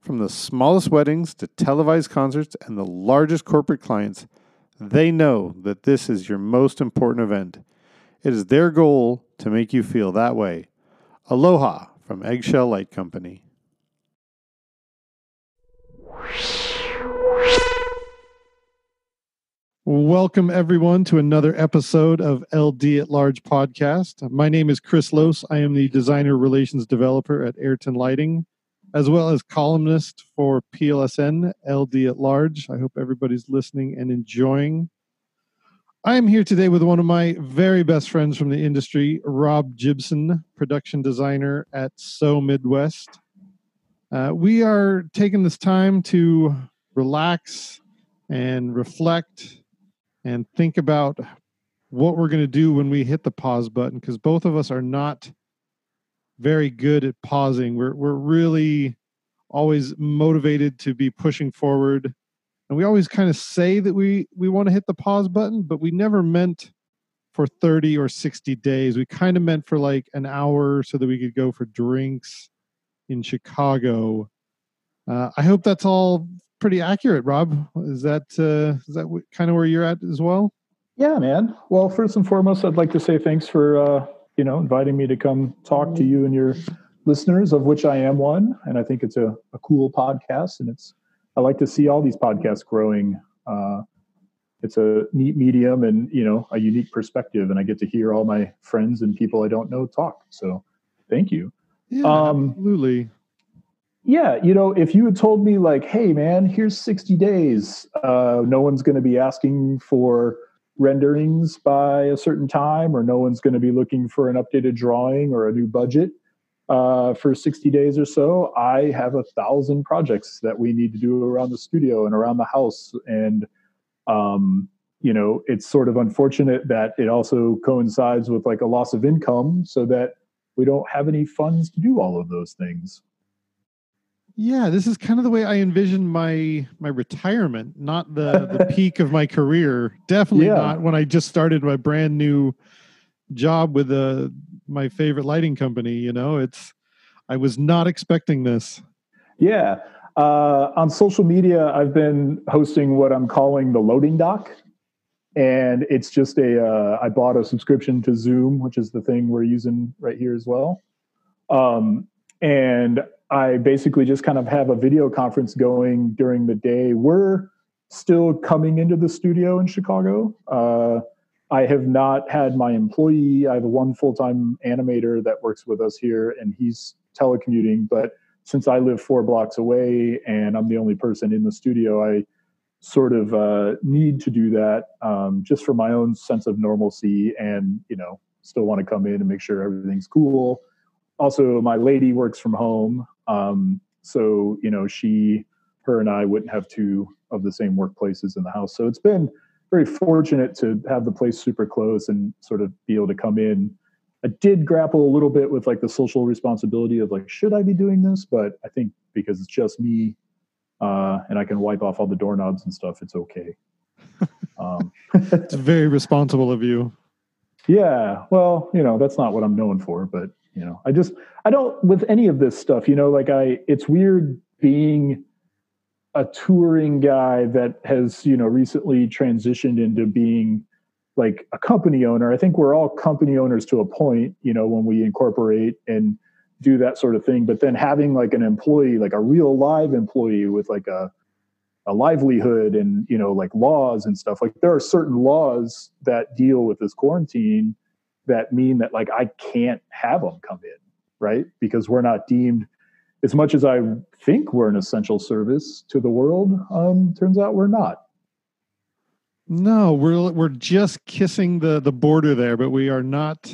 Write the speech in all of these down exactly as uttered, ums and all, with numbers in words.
From the smallest weddings to televised concerts and the largest corporate clients, they know that this is your most important event. It is their goal to make you feel that way. Aloha from Eggshell Light Company. Welcome, everyone, to another episode of L D at Large podcast. My name is Chris Los. I am the Designer Relations Developer at Ayrton Lighting, as well as columnist for P L S N, L D at Large. I hope everybody's listening and enjoying. I am here today with one of my very best friends from the industry, Rob Gibson, production designer at So Midwest. Uh, we are taking this time to relax and reflect and think about what we're going to do when we hit the pause button, because both of us are not very good at pausing. We're we're really always motivated to be pushing forward. And we always kind of say that we, we want to hit the pause button, but we never meant for thirty or sixty days. We kind of meant for like an hour so that we could go for drinks in Chicago. Uh, I hope that's all pretty accurate, Rob. Is that uh, is that w- kind of where you're at as well? Yeah, man. Well, first and foremost, I'd like to say thanks for uh you know, inviting me to come talk to you and your listeners, of which I am one. And I think it's a, a cool podcast, and it's, I like to see all these podcasts growing. Uh, it's a neat medium and, you know, a unique perspective, and I get to hear all my friends and people I don't know talk. So thank you. Yeah, um, absolutely. Yeah. You know, if you had told me like, hey man, here's sixty days, uh, no one's going to be asking for renderings by a certain time, or no one's going to be looking for an updated drawing or a new budget uh, for sixty days or so, I have a thousand projects that we need to do around the studio and around the house. And, um, you know, it's sort of unfortunate that it also coincides with like a loss of income so that we don't have any funds to do all of those things. Yeah, this is kind of the way I envision my my retirement, not the, the peak of my career. Definitely yeah. Not when I just started my brand new job with uh, my favorite lighting company. You know, it's I was not expecting this. Yeah. Uh, on social media, I've been hosting what I'm calling the loading dock. And it's just a, uh, I bought a subscription to Zoom, which is the thing we're using right here as well. Um, and I basically just kind of have a video conference going during the day. We're still coming into the studio in Chicago. Uh, I have not had my employee. I have one full-time animator that works with us here, and he's telecommuting. But since I live four blocks away and I'm the only person in the studio, I sort of uh, need to do that um, just for my own sense of normalcy and, you know, still want to come in and make sure everything's cool. Also, my lady works from home, um, so, you know, she, her and I wouldn't have two of the same workplaces in the house. So it's been very fortunate to have the place super close and sort of be able to come in. I did grapple a little bit with, like, the social responsibility of, like, should I be doing this? But I think because it's just me uh, and I can wipe off all the doorknobs and stuff, it's okay. Um, it's very responsible of you. Yeah. Well, you know, that's not what I'm known for, but. You know, I just, I don't, with any of this stuff, you know, like I, it's weird being a touring guy that has, you know, recently transitioned into being like a company owner. I think we're all company owners to a point, you know, when we incorporate and do that sort of thing. But then having like an employee, like a real live employee with like a, a livelihood and, you know, like laws and stuff, like there are certain laws that deal with this quarantine that mean that like I can't have them come in, right? Because we're not deemed, as much as I think we're an essential service to the world, um, turns out we're not. No, we're we're just kissing the, the border there, but we are not,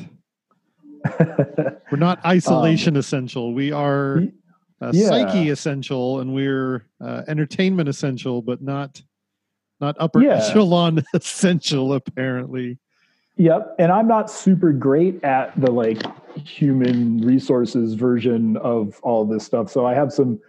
we're not isolation um, essential. We are uh, yeah. psyche essential, and we're uh, entertainment essential, but not not upper yeah. echelon essential, apparently. Yep. And I'm not super great at the like human resources version of all this stuff. So I have some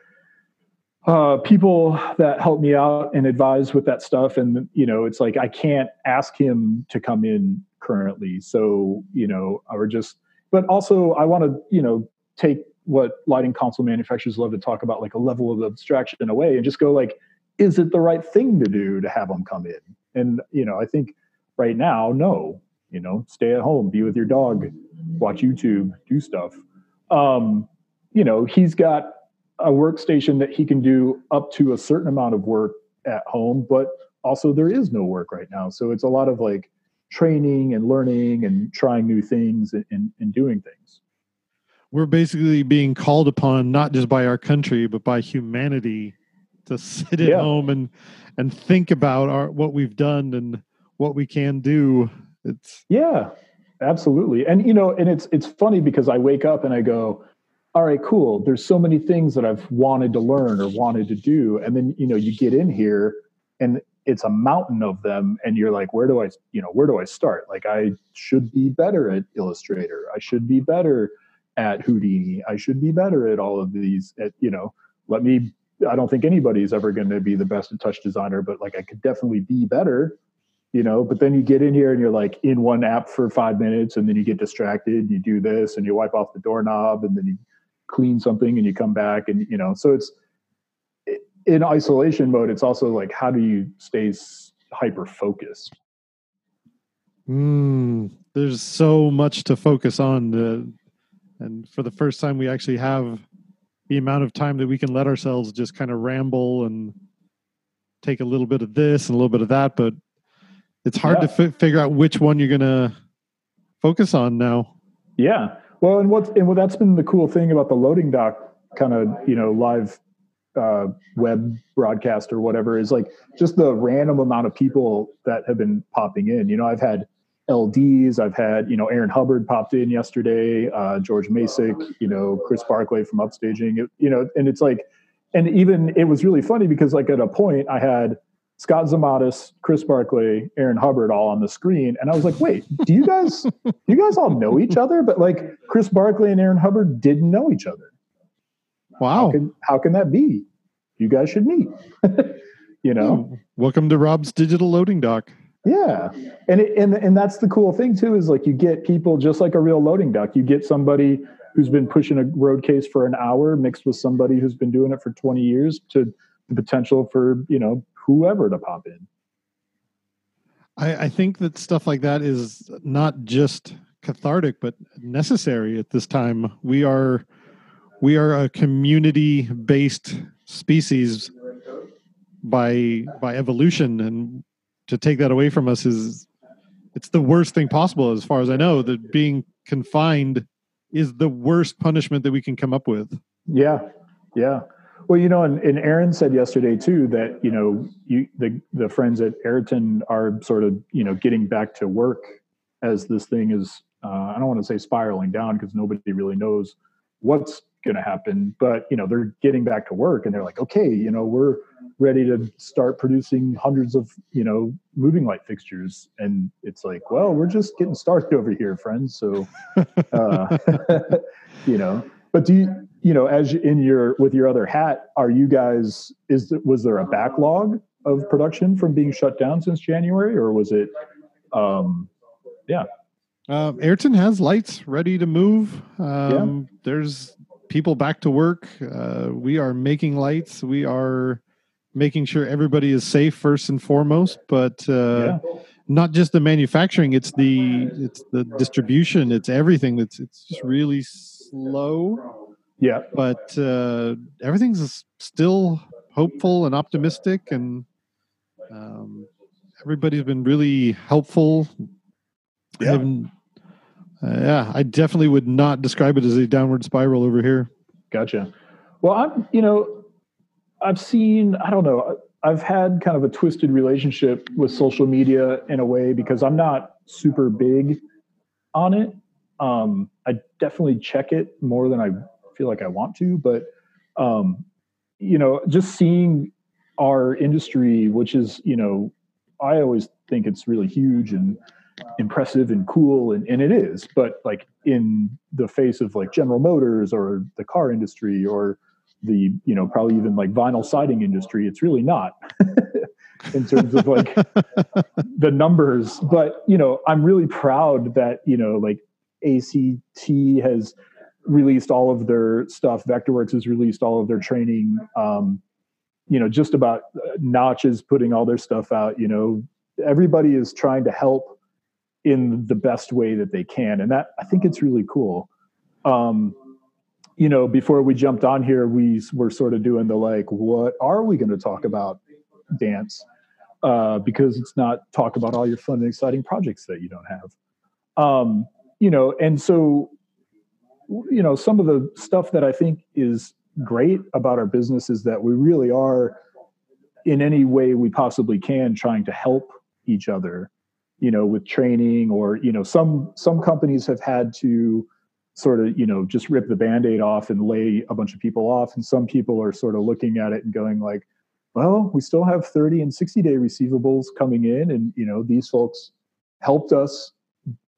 uh, people that help me out and advise with that stuff. And, you know, it's like, I can't ask him to come in currently. So, you know, I would just, but also I want to, you know, take what lighting console manufacturers love to talk about, like a level of abstraction away, and just go like, is it the right thing to do to have them come in? And, you know, I think right now, no. You know, stay at home, be with your dog, watch YouTube, do stuff. Um, you know, he's got a workstation that he can do up to a certain amount of work at home, but also there is no work right now. So it's a lot of like training and learning and trying new things and, and, and doing things. We're basically being called upon, not just by our country, but by humanity, to sit at yeah. home and, and think about our, what we've done and what we can do. It's yeah, absolutely. And, you know, and it's, it's funny because I wake up and I go, all right, cool. There's so many things that I've wanted to learn or wanted to do. And then, you know, you get in here and it's a mountain of them, and you're like, where do I, you know, where do I start? Like, I should be better at Illustrator. I should be better at Houdini. I should be better at all of these, at, you know, let me, I don't think anybody's ever going to be the best at Touch Designer, but like, I could definitely be better. You know, but then you get in here and you're like in one app for five minutes and then you get distracted and you do this and you wipe off the doorknob and then you clean something and you come back and, you know, so it's in isolation mode. It's also like, how do you stay hyper-focused? Mm, there's so much to focus on. The, and for the first time, we actually have the amount of time that we can let ourselves just kind of ramble and take a little bit of this and a little bit of that, but it's hard yeah. to f- figure out which one you're going to focus on now. Yeah. Well, and what's, and well, that's been the cool thing about the loading dock kind of, you know, live uh, web broadcast or whatever, is like just the random amount of people that have been popping in. You know, I've had L Ds, I've had, you know, Aaron Hubbard popped in yesterday, uh, George Masick, you know, Chris Barkley from Upstaging, it, you know, and it's like, and even it was really funny because like at a point I had Scott Szmatis, Chris Barkley, Aaron Hubbard, all on the screen. And I was like, wait, do you guys, you guys all know each other? But like Chris Barkley and Aaron Hubbard didn't know each other. Wow. How can, how can that be? You guys should meet, you know? Ooh, welcome to Rob's digital loading dock. Yeah. And, it, and, and that's the cool thing too, is like you get people just like a real loading dock. You get somebody who's been pushing a road case for an hour mixed with somebody who's been doing it for twenty years to the potential for, you know, whoever to pop in. I, I think that stuff like that is not just cathartic, but necessary at this time. We are, we are a community-based species by by evolution, and to take that away from us is, it's the worst thing possible, as far as I know. That being confined is the worst punishment that we can come up with. Yeah, yeah. Well, you know, and, and Aaron said yesterday too that, you know, you, the the friends at Ayrton are sort of, you know, getting back to work as this thing is, uh, I don't want to say spiraling down because nobody really knows what's going to happen, but, you know, they're getting back to work and they're like, okay, you know, we're ready to start producing hundreds of, you know, moving light fixtures. And it's like, well, we're just getting started over here, friends. So, uh, you know, but do you, you know, as in your, with your other hat, are you guys, is, was there a backlog of production from being shut down since January, or was it, um, yeah. Um, Ayrton has lights ready to move. Um, yeah. There's people back to work. Uh, we are making lights. We are making sure everybody is safe first and foremost, but, uh, yeah. not just the manufacturing, it's the, it's the distribution, it's everything. It's, it's just really slow. Yeah, but uh, everything's still hopeful and optimistic, and um, everybody's been really helpful. Yeah. And, uh, yeah, I definitely would not describe it as a downward spiral over here. Gotcha. Well, I'm, you know, I've seen, I don't know, I've had kind of a twisted relationship with social media in a way because I'm not super big on it. Um, I definitely check it more than I feel like I want to, but um, you know, just seeing our industry, which is, you know, I always think it's really huge and impressive and cool, and, and it is, but like in the face of like General Motors or the car industry or the, you know, probably even like vinyl siding industry, it's really not in terms of like the numbers. But, you know, I'm really proud that, you know, like A C T has released all of their stuff. Vectorworks has released all of their training. Um, you know, just about Notch is putting all their stuff out. You know, everybody is trying to help in the best way that they can. And that, I think it's really cool. Um, you know, before we jumped on here, we were sort of doing the, like, what are we going to talk about dance? Uh, because it's not talk about all your fun and exciting projects that you don't have. Um, you know, and so, you know, some of the stuff that I think is great about our business is that we really are, in any way we possibly can, trying to help each other, you know, with training or, you know, some, some companies have had to sort of, you know, just rip the Band-Aid off and lay a bunch of people off. And some people are sort of looking at it and going like, well, we still have thirty and sixty day receivables coming in. And, you know, these folks helped us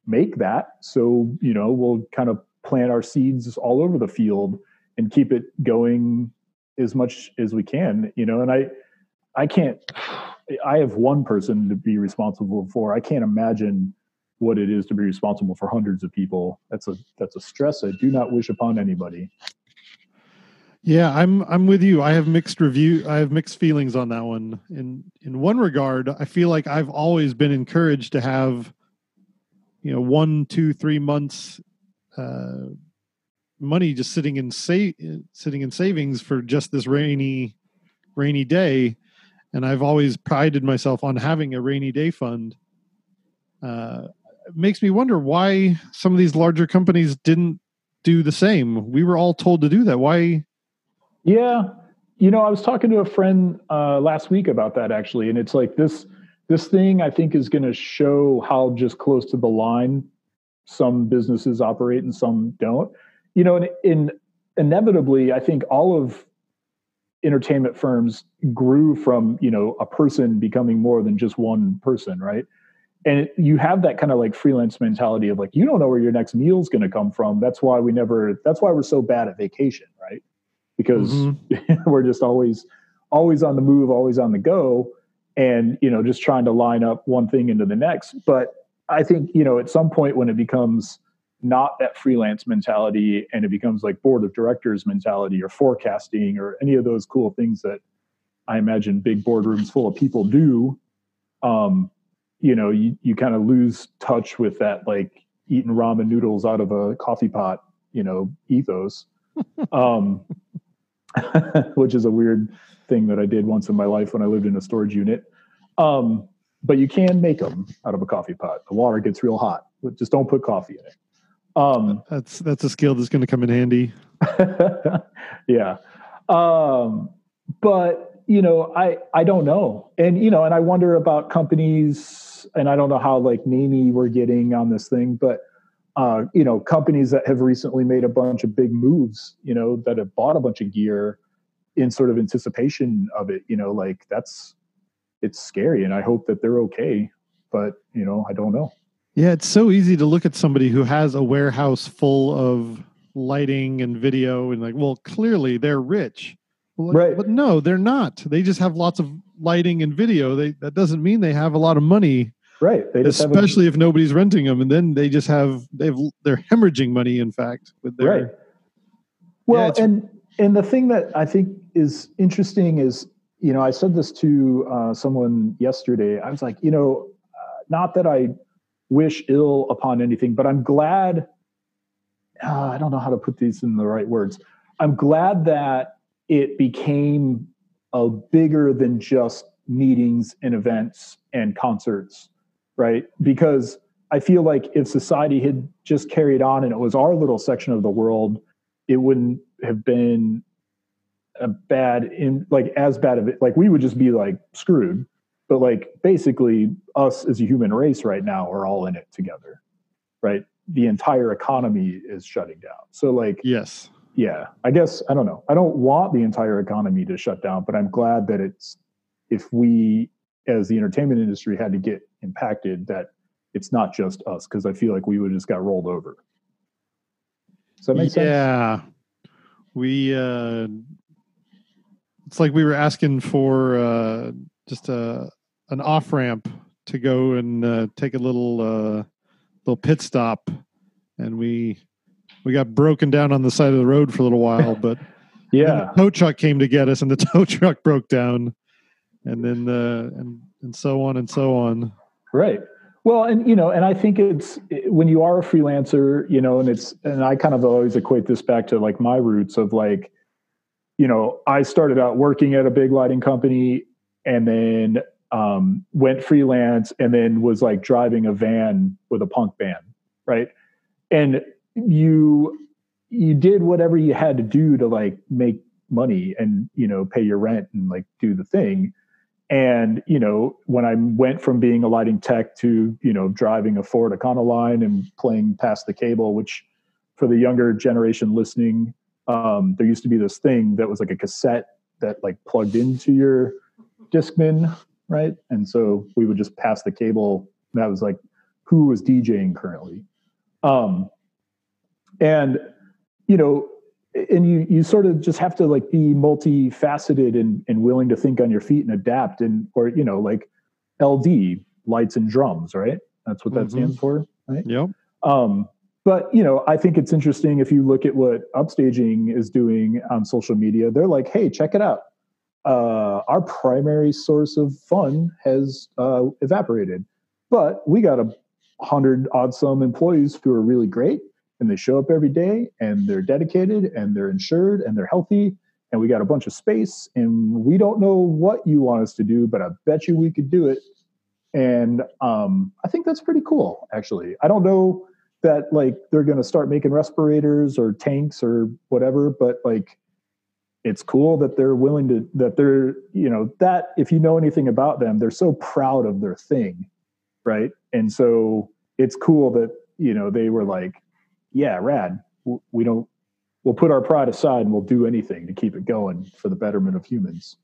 make that. So, you know, we'll kind of plant our seeds all over the field and keep it going as much as we can, you know. And I, I can't, I have one person to be responsible for. I can't imagine what it is to be responsible for hundreds of people. That's a, that's a stress I do not wish upon anybody. Yeah, I'm, I'm with you. I have mixed review. I have mixed feelings on that one. In, in one regard, I feel like I've always been encouraged to have, you know, one, two, three months, uh, money just sitting in sa- sitting in savings for just this rainy, rainy day. And I've always prided myself on having a rainy day fund. Uh, it makes me wonder why some of these larger companies didn't do the same. We were all told to do that. Why? Yeah. You know, I was talking to a friend uh, last week about that actually. And it's like this, this thing I think is going to show how just close to the line some businesses operate and some don't, you know, and, and inevitably I think all of entertainment firms grew from, you know, a person becoming more than just one person. Right. And it, you have that kind of like freelance mentality of like, you don't know where your next meal is going to come from. That's why we never, that's why we're so bad at vacation. Right. Because mm-hmm. we're just always, always on the move, always on the go. And, you know, just trying to line up one thing into the next. But I think, you know, at some point when it becomes not that freelance mentality and it becomes like board of directors mentality or forecasting or any of those cool things that I imagine big boardrooms full of people do, um, you know, you, you kind of lose touch with that, like eating ramen noodles out of a coffee pot, you know, ethos, um, which is a weird thing that I did once in my life when I lived in a storage unit. Um, but you can make them out of a coffee pot. The water gets real hot, but just don't put coffee in it. Um, that's, that's a skill that's going to come in handy. Yeah. Um, but you know, I, I don't know. And, you know, and I wonder about companies, and I don't know how like namey we're getting on this thing, but, uh, you know, companies that have recently made a bunch of big moves, you know, that have bought a bunch of gear in sort of anticipation of it, you know, like that's, it's scary, and I hope that they're okay, but you know, I don't know. Yeah, it's so easy to look at somebody who has a warehouse full of lighting and video and like, well, clearly they're rich. Well, right. But no, they're not. They just have lots of lighting and video. They, that doesn't mean they have a lot of money. Right. They just especially have a, if nobody's renting them, and then they just have, they've, they're hemorrhaging money, in fact. With their, right. Well, yeah, and, and the thing that I think is interesting is, you know, I said this to uh, someone yesterday. I was like, you know, uh, not that I wish ill upon anything, but I'm glad, uh, I don't know how to put these in the right words. I'm glad that it became a bigger than just meetings and events and concerts, right? Because I feel like if society had just carried on and it was our little section of the world, it wouldn't have been a bad, in like as bad of it, like we would just be like screwed. But like basically us as a human race right now are all in it together, right? The entire economy is shutting down. So like, yes, yeah, I guess, I don't know. I don't want the entire economy to shut down, but I'm glad that it's, if we as the entertainment industry had to get impacted, that it's not just us, because I feel like we would have just got rolled over. Does that make yeah. sense? Yeah. We, uh, it's like we were asking for uh, just a, an off-ramp to go and uh, take a little uh, little pit stop, and we we got broken down on the side of the road for a little while, but yeah, tow truck came to get us, and the tow truck broke down, and then uh, and and so on and so on. Right. Well, and you know, and I think it's when you are a freelancer, you know, and it's and I kind of always equate this back to like my roots of like, you know, I started out working at a big lighting company, and then um, went freelance, and then was like driving a van with a punk band, right? And you you did whatever you had to do to like make money and, you know, pay your rent and like do the thing. And, you know, when I went from being a lighting tech to, you know, driving a Ford Econoline and playing Pass the Cable, which for the younger generation listening, um, there used to be this thing that was like a cassette that like plugged into your Discman, right? And so we would just pass the cable. That was like who was DJing currently. Um, and, you know, and you you sort of just have to like be multifaceted and, and willing to think on your feet and adapt, and or you know, like L D, lights and drums, right? That's what that mm-hmm. stands for, right? Yeah. Um, but you know, I think it's interesting if you look at what Upstaging is doing on social media. They're like, hey, check it out. Uh, our primary source of fun has uh, evaporated, but we got a hundred odd some employees who are really great. And they show up every day, and they're dedicated, and they're insured, and they're healthy, and we got a bunch of space, and we don't know what you want us to do, but I bet you we could do it. And um, I think that's pretty cool, actually. I don't know that like they're going to start making respirators or tanks or whatever, but like it's cool that they're willing to, that they're, you know, that if you know anything about them, they're so proud of their thing, right? And so it's cool that, you know, they were like, yeah, rad. We don't, we'll put our pride aside and we'll do anything to keep it going for the betterment of humans.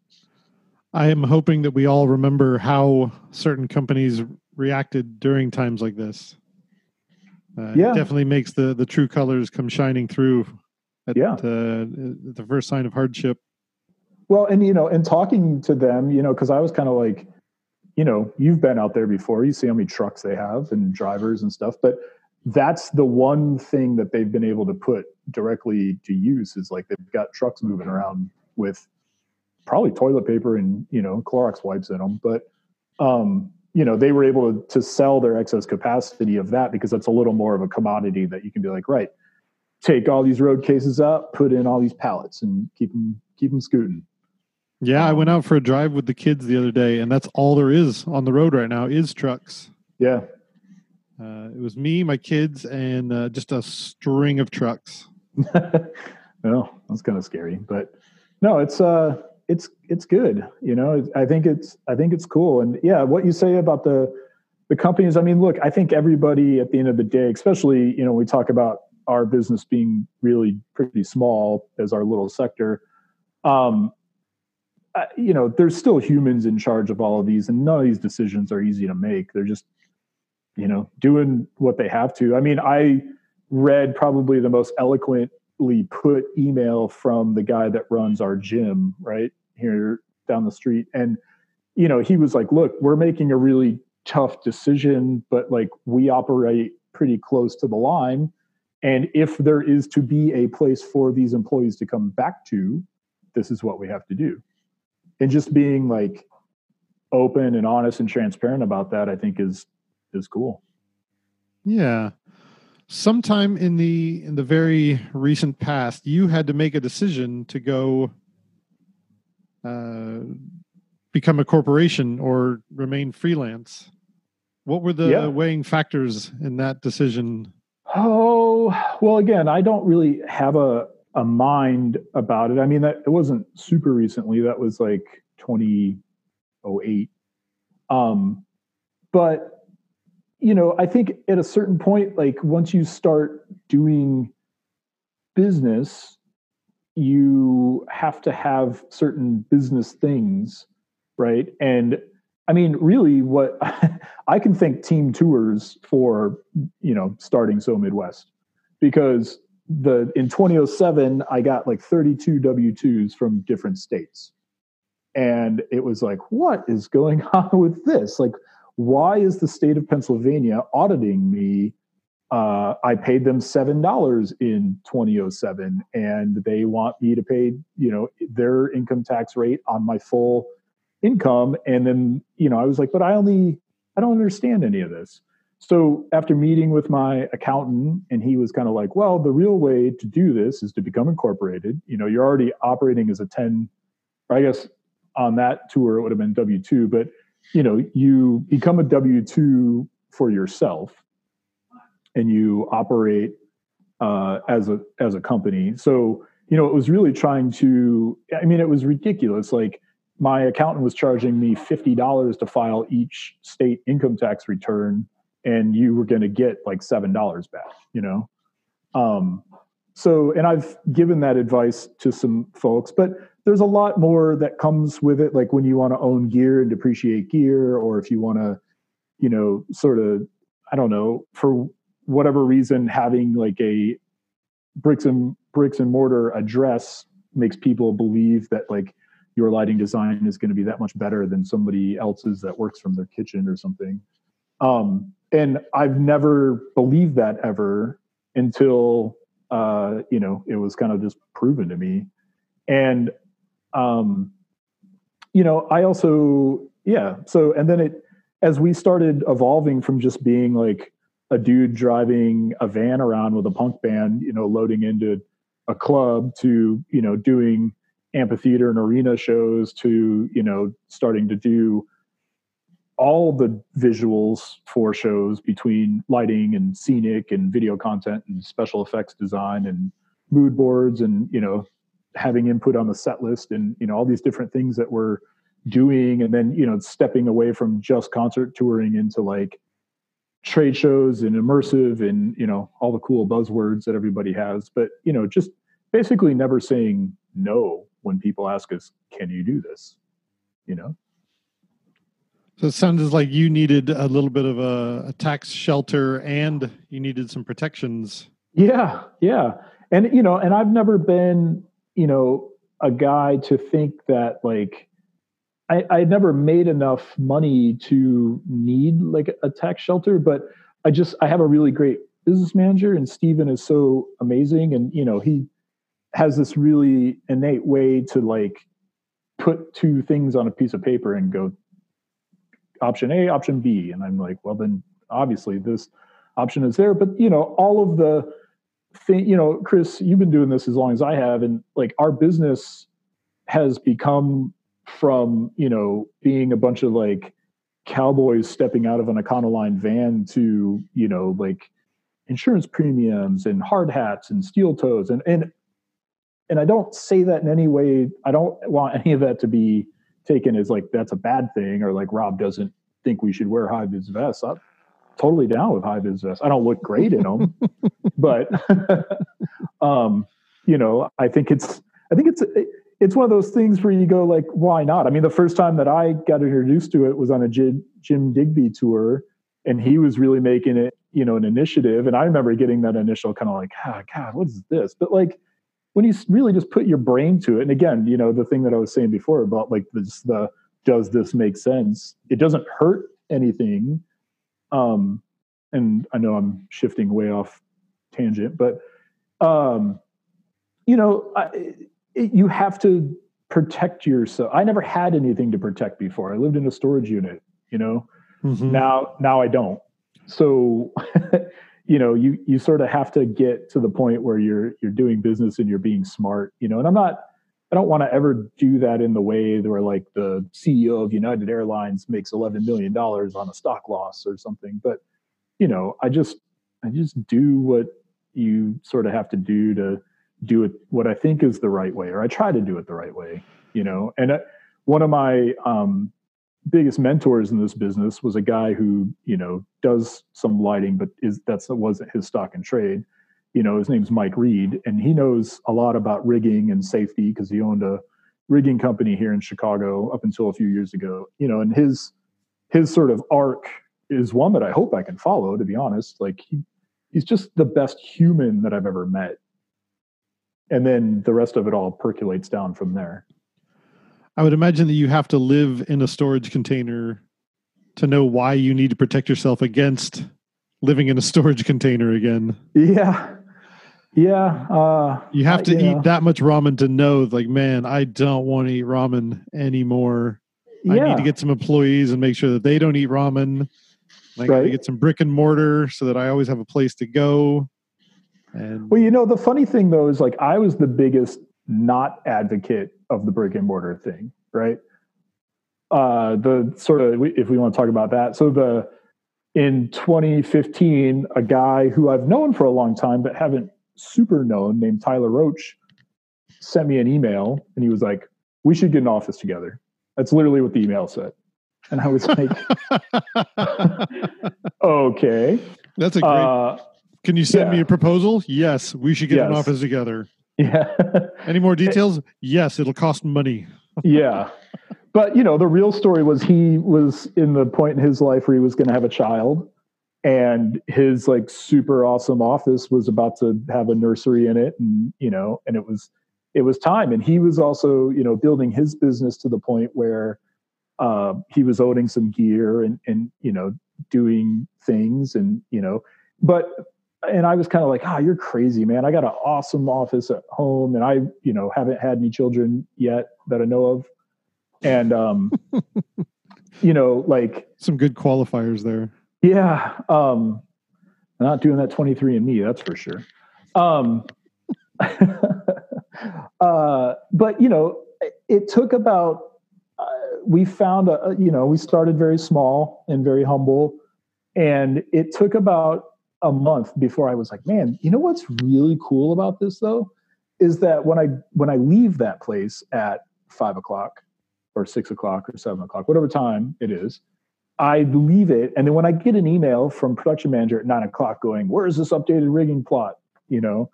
I am hoping that we all remember how certain companies reacted during times like this. Uh, yeah. It definitely makes the, the true colors come shining through at, yeah. uh, at the first sign of hardship. Well, and, you know, and talking to them, you know, because I was kind of like, you know, you've been out there before, you see how many trucks they have and drivers and stuff, but that's the one thing that they've been able to put directly to use is like they've got trucks moving around with probably toilet paper and, you know, Clorox wipes in them. But, um, you know, they were able to, to sell their excess capacity of that because that's a little more of a commodity that you can be like, right, take all these road cases up, put in all these pallets and keep them, keep them scooting. Yeah. Um, I went out for a drive with the kids the other day, and that's all there is on the road right now is trucks. Yeah. Uh, it was me, my kids, and uh, just a string of trucks. Well, that's kind of scary, but no, it's uh, it's it's good. You know, I think it's I think it's cool, and yeah, what you say about the the companies. I mean, look, I think everybody at the end of the day, especially you know, we talk about our business being really pretty small as our little sector. Um, I, you know, there's still humans in charge of all of these, and none of these decisions are easy to make. They're just you know, doing what they have to. I mean, I read probably the most eloquently put email from the guy that runs our gym right here down the street. And, you know, he was like, look, we're making a really tough decision, but like we operate pretty close to the line. And if there is to be a place for these employees to come back to, this is what we have to do. And just being like open and honest and transparent about that, I think is, is cool. Yeah. Sometime in the in the very recent past, you had to make a decision to go uh, become a corporation or remain freelance. What were the yeah. weighing factors in that decision? Oh, well, again, I don't really have a, a mind about it. I mean, that, it wasn't super recently. That was like twenty oh eight. Um, but you know, I think at a certain point, like once you start doing business, you have to have certain business things, right? And I mean, really, what I can thank team tours for, you know, starting So Midwest, because the in twenty oh seven I got like thirty-two W twos from different states, and it was like, what is going on with this? Like, why is the state of Pennsylvania auditing me? Uh, I paid them seven dollars in twenty oh seven, and they want me to pay, you know, their income tax rate on my full income. And then, you know, I was like, but I only, I don't understand any of this. So after meeting with my accountant, and he was kind of like, well, the real way to do this is to become incorporated. You know, you're already operating as a ten, or I guess on that tour, it would have been W two, but you know, you become a W two for yourself and you operate uh, as a, as a company. So, you know, it was really trying to, I mean, it was ridiculous. Like, my accountant was charging me fifty dollars to file each state income tax return, and you were going to get like seven dollars back, you know? Um, so, and I've given that advice to some folks, but there's a lot more that comes with it. Like, when you want to own gear and depreciate gear, or if you want to, you know, sort of, I don't know, for whatever reason, having like a bricks and bricks and mortar address makes people believe that like, your lighting design is going to be that much better than somebody else's that works from their kitchen or something. Um, and I've never believed that ever until, uh, you know, it was kind of just proven to me. And, um, you know, I also, yeah. So, and then it, as we started evolving from just being like a dude driving a van around with a punk band, you know, loading into a club, to, you know, doing amphitheater and arena shows, to, you know, starting to do all the visuals for shows between lighting and scenic and video content and special effects design and mood boards and, you know, having input on the set list and, you know, all these different things that we're doing. And then, you know, stepping away from just concert touring into like trade shows and immersive and, you know, all the cool buzzwords that everybody has, but, you know, just basically never saying no when people ask us, can you do this? You know? So it sounded like you needed a little bit of a, a tax shelter, and you needed some protections. Yeah. Yeah. And, you know, and I've never been, you know, a guy to think that like, I, I never made enough money to need like a tax shelter, but I just, I have a really great business manager, and Steven is so amazing. And, you know, he has this really innate way to like put two things on a piece of paper and go option A, option B. And I'm like, well, then obviously this option is there, but you know, all of the thing, you know, Chris, you've been doing this as long as I have. And like, our business has become from, you know, being a bunch of like cowboys stepping out of an Econoline van to, you know, like insurance premiums and hard hats and steel toes and, and, And I don't say that in any way. I don't want any of that to be taken as like, that's a bad thing, or like Rob doesn't think we should wear high-vis vests. I'm totally down with high-vis vests. I don't look great in them, but, um, you know, I think it's, I think it's, it's one of those things where you go like, why not? I mean, the first time that I got introduced to it was on a Jim, Jim Digby tour, and he was really making it, you know, an initiative. And I remember getting that initial kind of like, ah, God, what is this? But like, when you really just put your brain to it, and again, you know, the thing that I was saying before about like this, the, does this make sense? It doesn't hurt anything. Um, and I know I'm shifting way off tangent, but, um, you know, I, it, you have to protect yourself. I never had anything to protect before. I lived in a storage unit, you know, mm-hmm. now, now I don't. So, you know, you, you sort of have to get to the point where you're, you're doing business and you're being smart, you know, and I'm not, I don't want to ever do that in the way where like the C E O of United Airlines makes eleven million dollars on a stock loss or something. But, you know, I just, I just do what you sort of have to do to do it, what I think is the right way, or I try to do it the right way, you know? And uh, one of my, um, biggest mentors in this business was a guy who, you know, does some lighting, but is that's, that wasn't his stock and trade. you know, his name's Mike Reed, and he knows a lot about rigging and safety because he owned a rigging company here in Chicago up until a few years ago, you know, and his, his sort of arc is one that I hope I can follow, to be honest. Like he, he's just the best human that I've ever met. And then the rest of it all percolates down from there. I would imagine that you have to live in a storage container to know why you need to protect yourself against living in a storage container again. Yeah. Yeah. Uh, you have to yeah. eat that much ramen to know, like, man, I don't want to eat ramen anymore. I yeah. need to get some employees and make sure that they don't eat ramen. Like, right. I get some brick and mortar so that I always have a place to go. And well, you know, the funny thing, though, is like I was the biggest not advocate of the brick and mortar thing, right? Uh, the sort of, if we want to talk about that. So the in twenty fifteen, a guy who I've known for a long time but haven't super known named Tyler Roach sent me an email, and he was like, we should get an office together. That's literally what the email said. And I was like, okay. That's a great, uh, can you send yeah. me a proposal? Yes, we should get yes. an office together. Yeah. Any more details? Yes, it'll cost money. yeah. But, you know, the real story was he was in the point in his life where he was going to have a child, and his like super awesome office was about to have a nursery in it. And, you know, and it was, it was time. And he was also, you know, building his business to the point where Uh, he was owning some gear and, and, you know, doing things and, you know, but, and I was kind of like, ah, oh, you're crazy, man. I got an awesome office at home, and I, you know, haven't had any children yet that I know of. And, um, you know, like some good qualifiers there. Yeah. Um, I'm not doing that twenty-three and me, that's for sure. Um, uh, but you know, it, it took about, we found, a, you know, we started very small and very humble, and it took about a month before I was like, man, you know, what's really cool about this though, is that when I, when I leave that place at five o'clock or six o'clock or seven o'clock, whatever time it is, I leave it. And then when I get an email from production manager at nine o'clock going, where's this updated rigging plot? You know,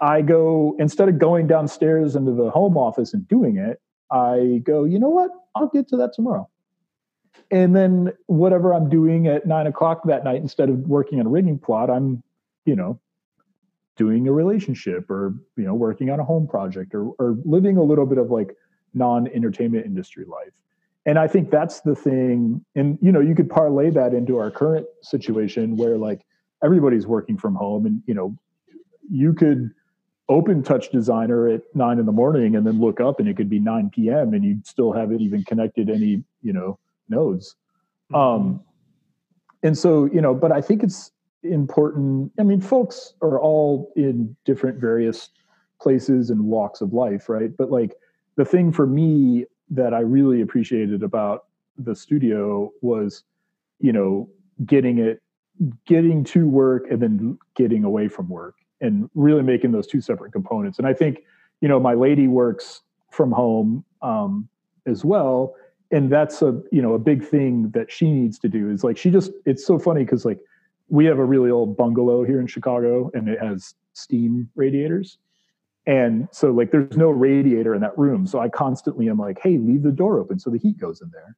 I go, instead of going downstairs into the home office and doing it, I go, you know what? I'll get to that tomorrow. And then whatever I'm doing at nine o'clock that night, instead of working on a rigging plot, I'm, you know, doing a relationship or, you know, working on a home project or, or living a little bit of like non-entertainment industry life. And I think that's the thing. And, you know, you could parlay that into our current situation where like everybody's working from home, and, you know, you could open Touch Designer at nine in the morning and then look up and it could be nine p.m. and you still haven't even connected any, you know, nodes. Um, and so, you know, but I think it's important. I mean, folks are all in different various places and walks of life, right? But like the thing for me that I really appreciated about the studio was, you know, getting it, getting to work and then getting away from work, and really making those two separate components. And I think, you know, my lady works from home um, as well. And that's a, you know, a big thing that she needs to do is like, she just, it's so funny. Cause like we have a really old bungalow here in Chicago, and it has steam radiators. And so like, there's no radiator in that room. So I constantly am like, hey, leave the door open so the heat goes in there,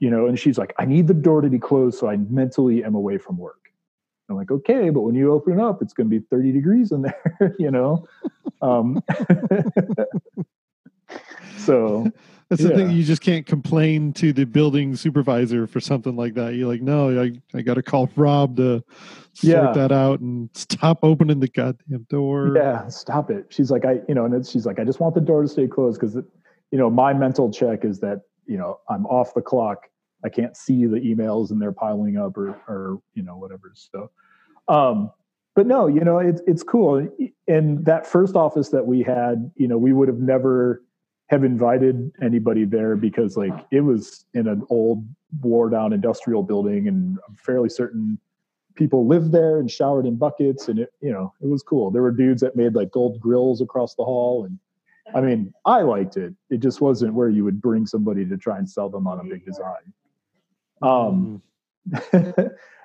you know? And she's like, I need the door to be closed, so I mentally am away from work. I'm like, okay, but when you open it up, it's going to be thirty degrees in there, you know? Um, so that's yeah. the thing. You just can't complain to the building supervisor for something like that. You're like, no, I, I got to call Rob to sort yeah. that out and stop opening the goddamn door. Yeah. Stop it. She's like, I, you know, and it's, she's like, I just want the door to stay closed. Cause it, you know, my mental check is that, you know, I'm off the clock. I can't see the emails and they're piling up or, or, you know, whatever. So, um, but no, you know, it's, it's cool. And that first office that we had, you know, we would have never have invited anybody there because like it was in an old wore down industrial building, and I'm fairly certain people lived there and showered in buckets. And it, you know, it was cool. There were dudes that made like gold grills across the hall, and I mean, I liked it. It just wasn't where you would bring somebody to try and sell them on a big design. Um,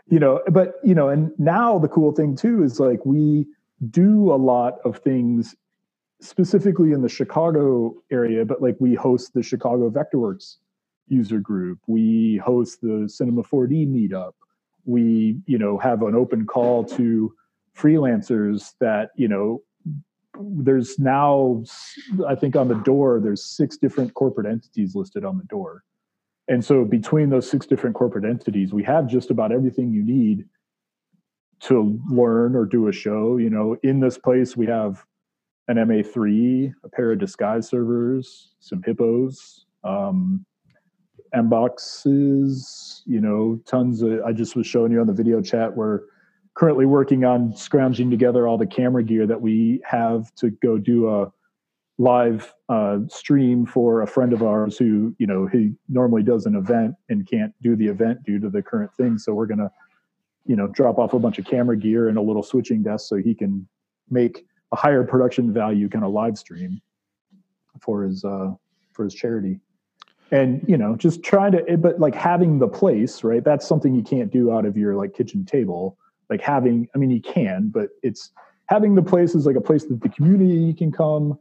you know, but, you know, and now the cool thing too, is like, we, do a lot of things specifically in the Chicago area, but like we host the Chicago Vectorworks user group. We host the Cinema four D meetup. We, you know, have an open call to freelancers that, you know, there's now, I think on the door, there's six different corporate entities listed on the door. And so between those six different corporate entities, we have just about everything you need to learn or do a show. You know, in this place, we have an M A three, a pair of disguise servers, some hippos, um, mboxes, you know, tons of, I just was showing you on the video chat, we're currently working on scrounging together all the camera gear that we have to go do a live uh, stream for a friend of ours who, you know, he normally does an event and can't do the event due to the current thing. So we're going to, you know, drop off a bunch of camera gear and a little switching desk so he can make a higher production value kind of live stream for his, uh, for his charity. And, you know, just trying to, but like having the place, right? That's something you can't do out of your like kitchen table. Like having, I mean, you can, but it's having the place is like a place that the community can come.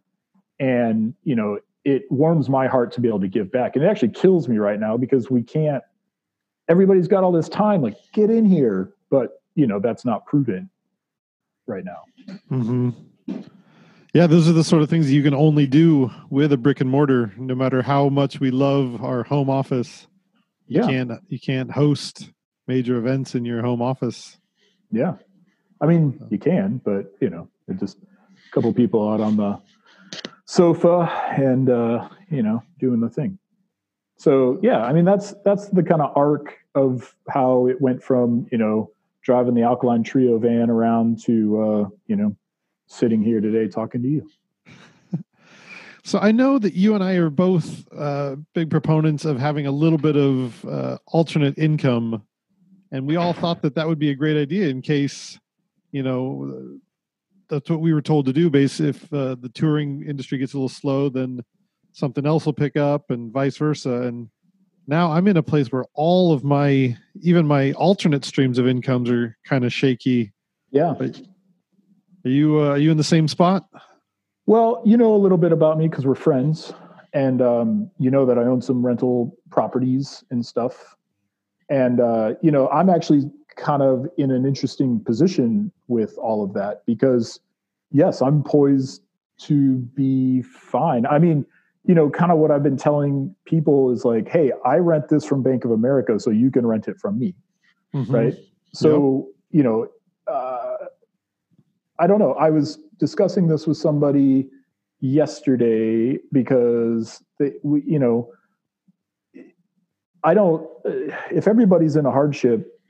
And, you know, it warms my heart to be able to give back. And it actually kills me right now because we can't, everybody's got all this time, like get in here, but you know, that's not proven right now. Mm-hmm. Yeah, those are the sort of things you can only do with a brick and mortar, no matter how much we love our home office. You yeah. can't, you can't host major events in your home office. Yeah. I mean, you can, but you know, it's just a couple people out on the sofa and, uh, you know, doing the thing. So, yeah, I mean, that's, that's the kind of arc of how it went from, you know, driving the Alkaline Trio van around to, uh, you know, sitting here today talking to you. So I know that you and I are both uh, big proponents of having a little bit of uh, alternate income. And we all thought that that would be a great idea in case, you know, that's what we were told to do. Basically, if uh, the touring industry gets a little slow, then something else will pick up and vice versa. And now I'm in a place where all of my, even my alternate streams of incomes are kind of shaky. Yeah. But are you, uh, are you in the same spot? Well, you know a little bit about me because we're friends. And um, you know that I own some rental properties and stuff. And, uh, you know, I'm actually kind of in an interesting position with all of that because, yes, I'm poised to be fine. I mean, you know, kind of what I've been telling people is like, hey, I rent this from Bank of America, so you can rent it from me, mm-hmm. right? So, yep. you know, uh, I don't know. I was discussing this with somebody yesterday because, they, we, you know, I don't, if everybody's in a hardship,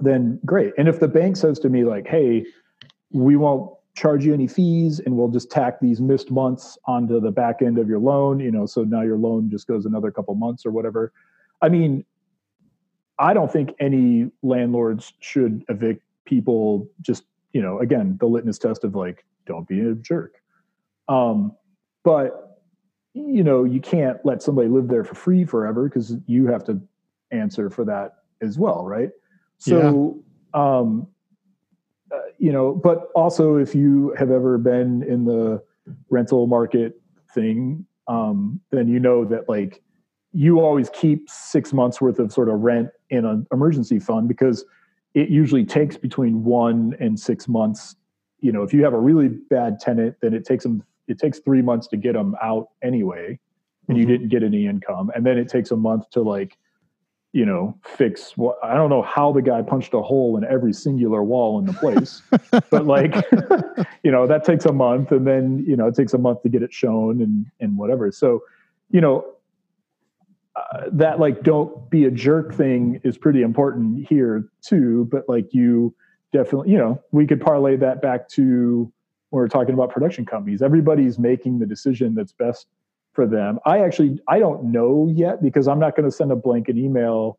then great. And if the bank says to me like, hey, we won't charge you any fees and we'll just tack these missed months onto the back end of your loan, you know, so now your loan just goes another couple months or whatever. I mean, I don't think any landlords should evict people just, you know, again, the litmus test of like, don't be a jerk. Um, but you know, you can't let somebody live there for free forever because you have to answer for that as well, right? So, yeah. um, uh, you know, but also if you have ever been in the rental market thing, um, then you know that like you always keep six months worth of sort of rent in an emergency fund because it usually takes between one and six months. You know, if you have a really bad tenant, then it takes them It takes three months to get them out anyway, and you mm-hmm. didn't get any income. And then it takes a month to like, you know, fix what, I don't know how the guy punched a hole in every singular wall in the place, but like, you know, that takes a month and then, you know, it takes a month to get it shown and, and whatever. So, you know, uh, that like, don't be a jerk thing is pretty important here too, but like you definitely, you know, we could parlay that back to, when we're talking about production companies, everybody's making the decision that's best for them. I actually, I don't know yet because I'm not going to send a blanket email.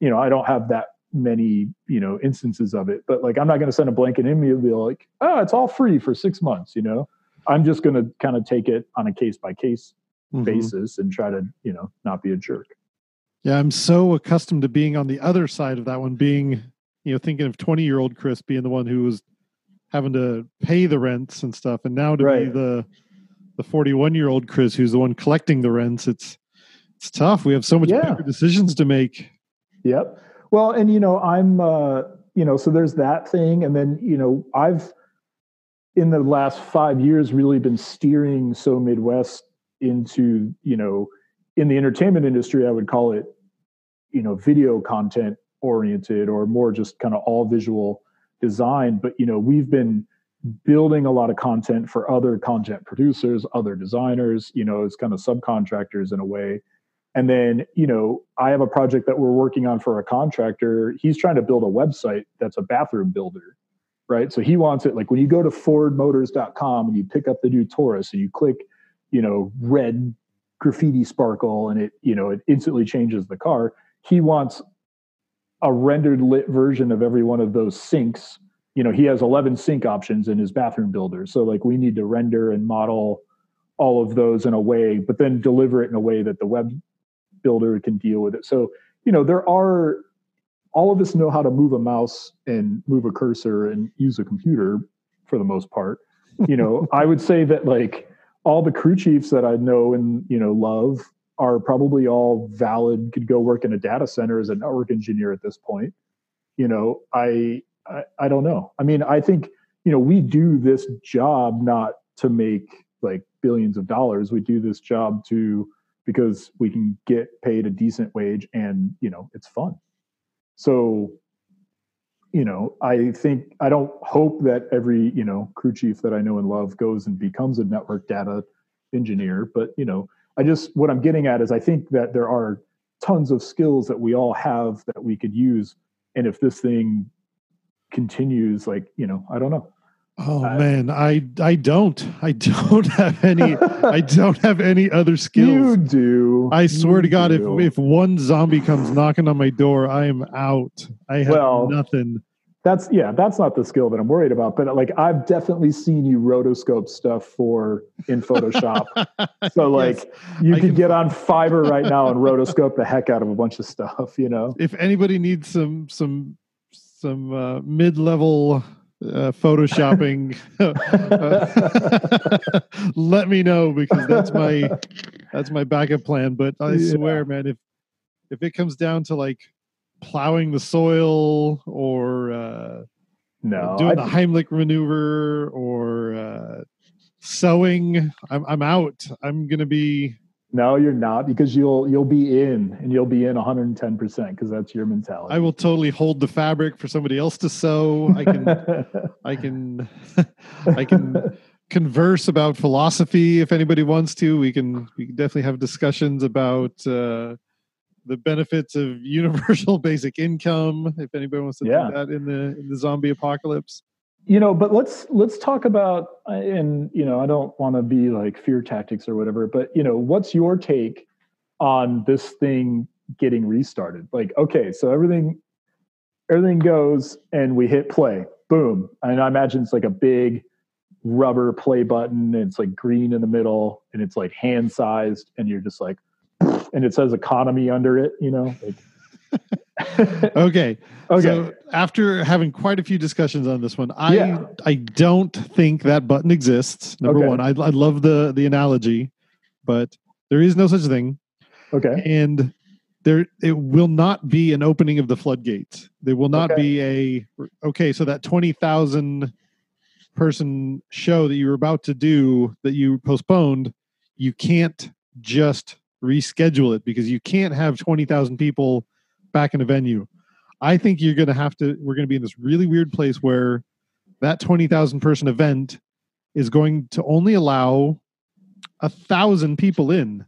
You know, I don't have that many, you know, instances of it, but like, I'm not going to send a blanket email like, oh, it's all free for six months. You know, I'm just going to kind of take it on a case by case mm-hmm. basis and try to, you know, not be a jerk. Yeah. I'm so accustomed to being on the other side of that one being, you know, thinking of twenty year old Chris being the one who was having to pay the rents and stuff. And now to right. be the the forty-one-year-old Chris, who's the one collecting the rents, it's it's tough. We have so much yeah. bigger decisions to make. Yep. Well, and, you know, I'm, uh, you know, so there's that thing. And then, you know, I've, in the last five years, really been steering So Midwest into, you know, in the entertainment industry, I would call it, you know, video content oriented, or more just kind of all visual design. But, you know, we've been building a lot of content for other content producers, other designers, you know, as kind of subcontractors in a way. And then, you know, I have a project that we're working on for a contractor. He's trying to build a website that's a bathroom builder, right? So he wants it like when you go to ford motors dot com and you pick up the new Taurus and you click, you know, red graffiti sparkle and it, you know, it instantly changes the car. He wants a rendered lit version of every one of those sinks. You know, he has eleven sync options in his bathroom builder. So like we need to render and model all of those in a way, but then deliver it in a way that the web builder can deal with it. So, you know, there are, all of us know how to move a mouse and move a cursor and use a computer for the most part. You know, I would say that like all the crew chiefs that I know and, you know, love are probably all valid, could go work in a data center as a network engineer at this point. You know, I, I, I don't know. I mean, I think, you know, we do this job not to make like billions of dollars. We do this job to, because we can get paid a decent wage and, you know, it's fun. So, you know, I think, I don't hope that every, you know, crew chief that I know and love goes and becomes a network data engineer, but, you know, I just, what I'm getting at is I think that there are tons of skills that we all have that we could use. And if this thing continues, like, you know, I don't know. Oh uh, man, I I don't. I don't have any I don't have any other skills. You do. I swear you to God, do. if if one zombie comes knocking on my door, I am out. I have well, nothing. That's yeah, that's not the skill that I'm worried about. But like I've definitely seen you rotoscope stuff for in Photoshop. So like yes, you I could can... get on Fiverr right now and rotoscope the heck out of a bunch of stuff, you know. If anybody needs some some some uh, mid-level Uh, photoshopping uh, let me know, because that's my that's my backup plan. But I yeah. swear, man, if if it comes down to like plowing the soil or uh no doing I'd... the Heimlich maneuver or uh sewing, I'm I'm out. I'm gonna be No, you're not, because you'll you'll be in, and you'll be in one hundred ten percent, because that's your mentality. I will totally hold the fabric for somebody else to sew. I can, I can, I can converse about philosophy if anybody wants to. We can we can definitely have discussions about uh, the benefits of universal basic income if anybody wants to yeah. do that in the in the zombie apocalypse. You know, but let's let's talk about, and you know, I don't want to be like fear tactics or whatever, but you know, what's your take on this thing getting restarted? Like, okay, so everything everything goes and we hit play, boom. And I imagine it's like a big rubber play button, and it's like green in the middle, and it's like hand sized, and you're just like, and it says economy under it, you know. Like, okay. Okay. So after having quite a few discussions on this one, I yeah. I don't think that button exists. Number okay. one, I I love the the analogy, but there is no such thing. Okay. And there it will not be an opening of the floodgates. There will not okay. be a okay. So that twenty thousand person show that you were about to do that you postponed, you can't just reschedule it, because you can't have twenty thousand people back in a venue. I think you're going to have to, we're going to be in this really weird place where that twenty thousand person event is going to only allow a thousand people in.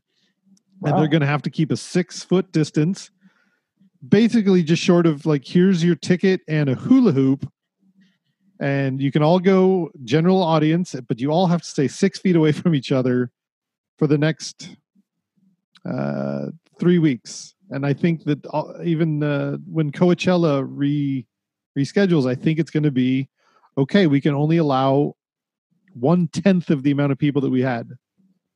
Wow. And they're going to have to keep a six foot distance, basically just short of like, here's your ticket and a hula hoop, and you can all go general audience, but you all have to stay six feet away from each other for the next uh, three weeks. And I think that even uh, when Coachella re reschedules, I think it's going to be, okay, we can only allow one-tenth of the amount of people that we had,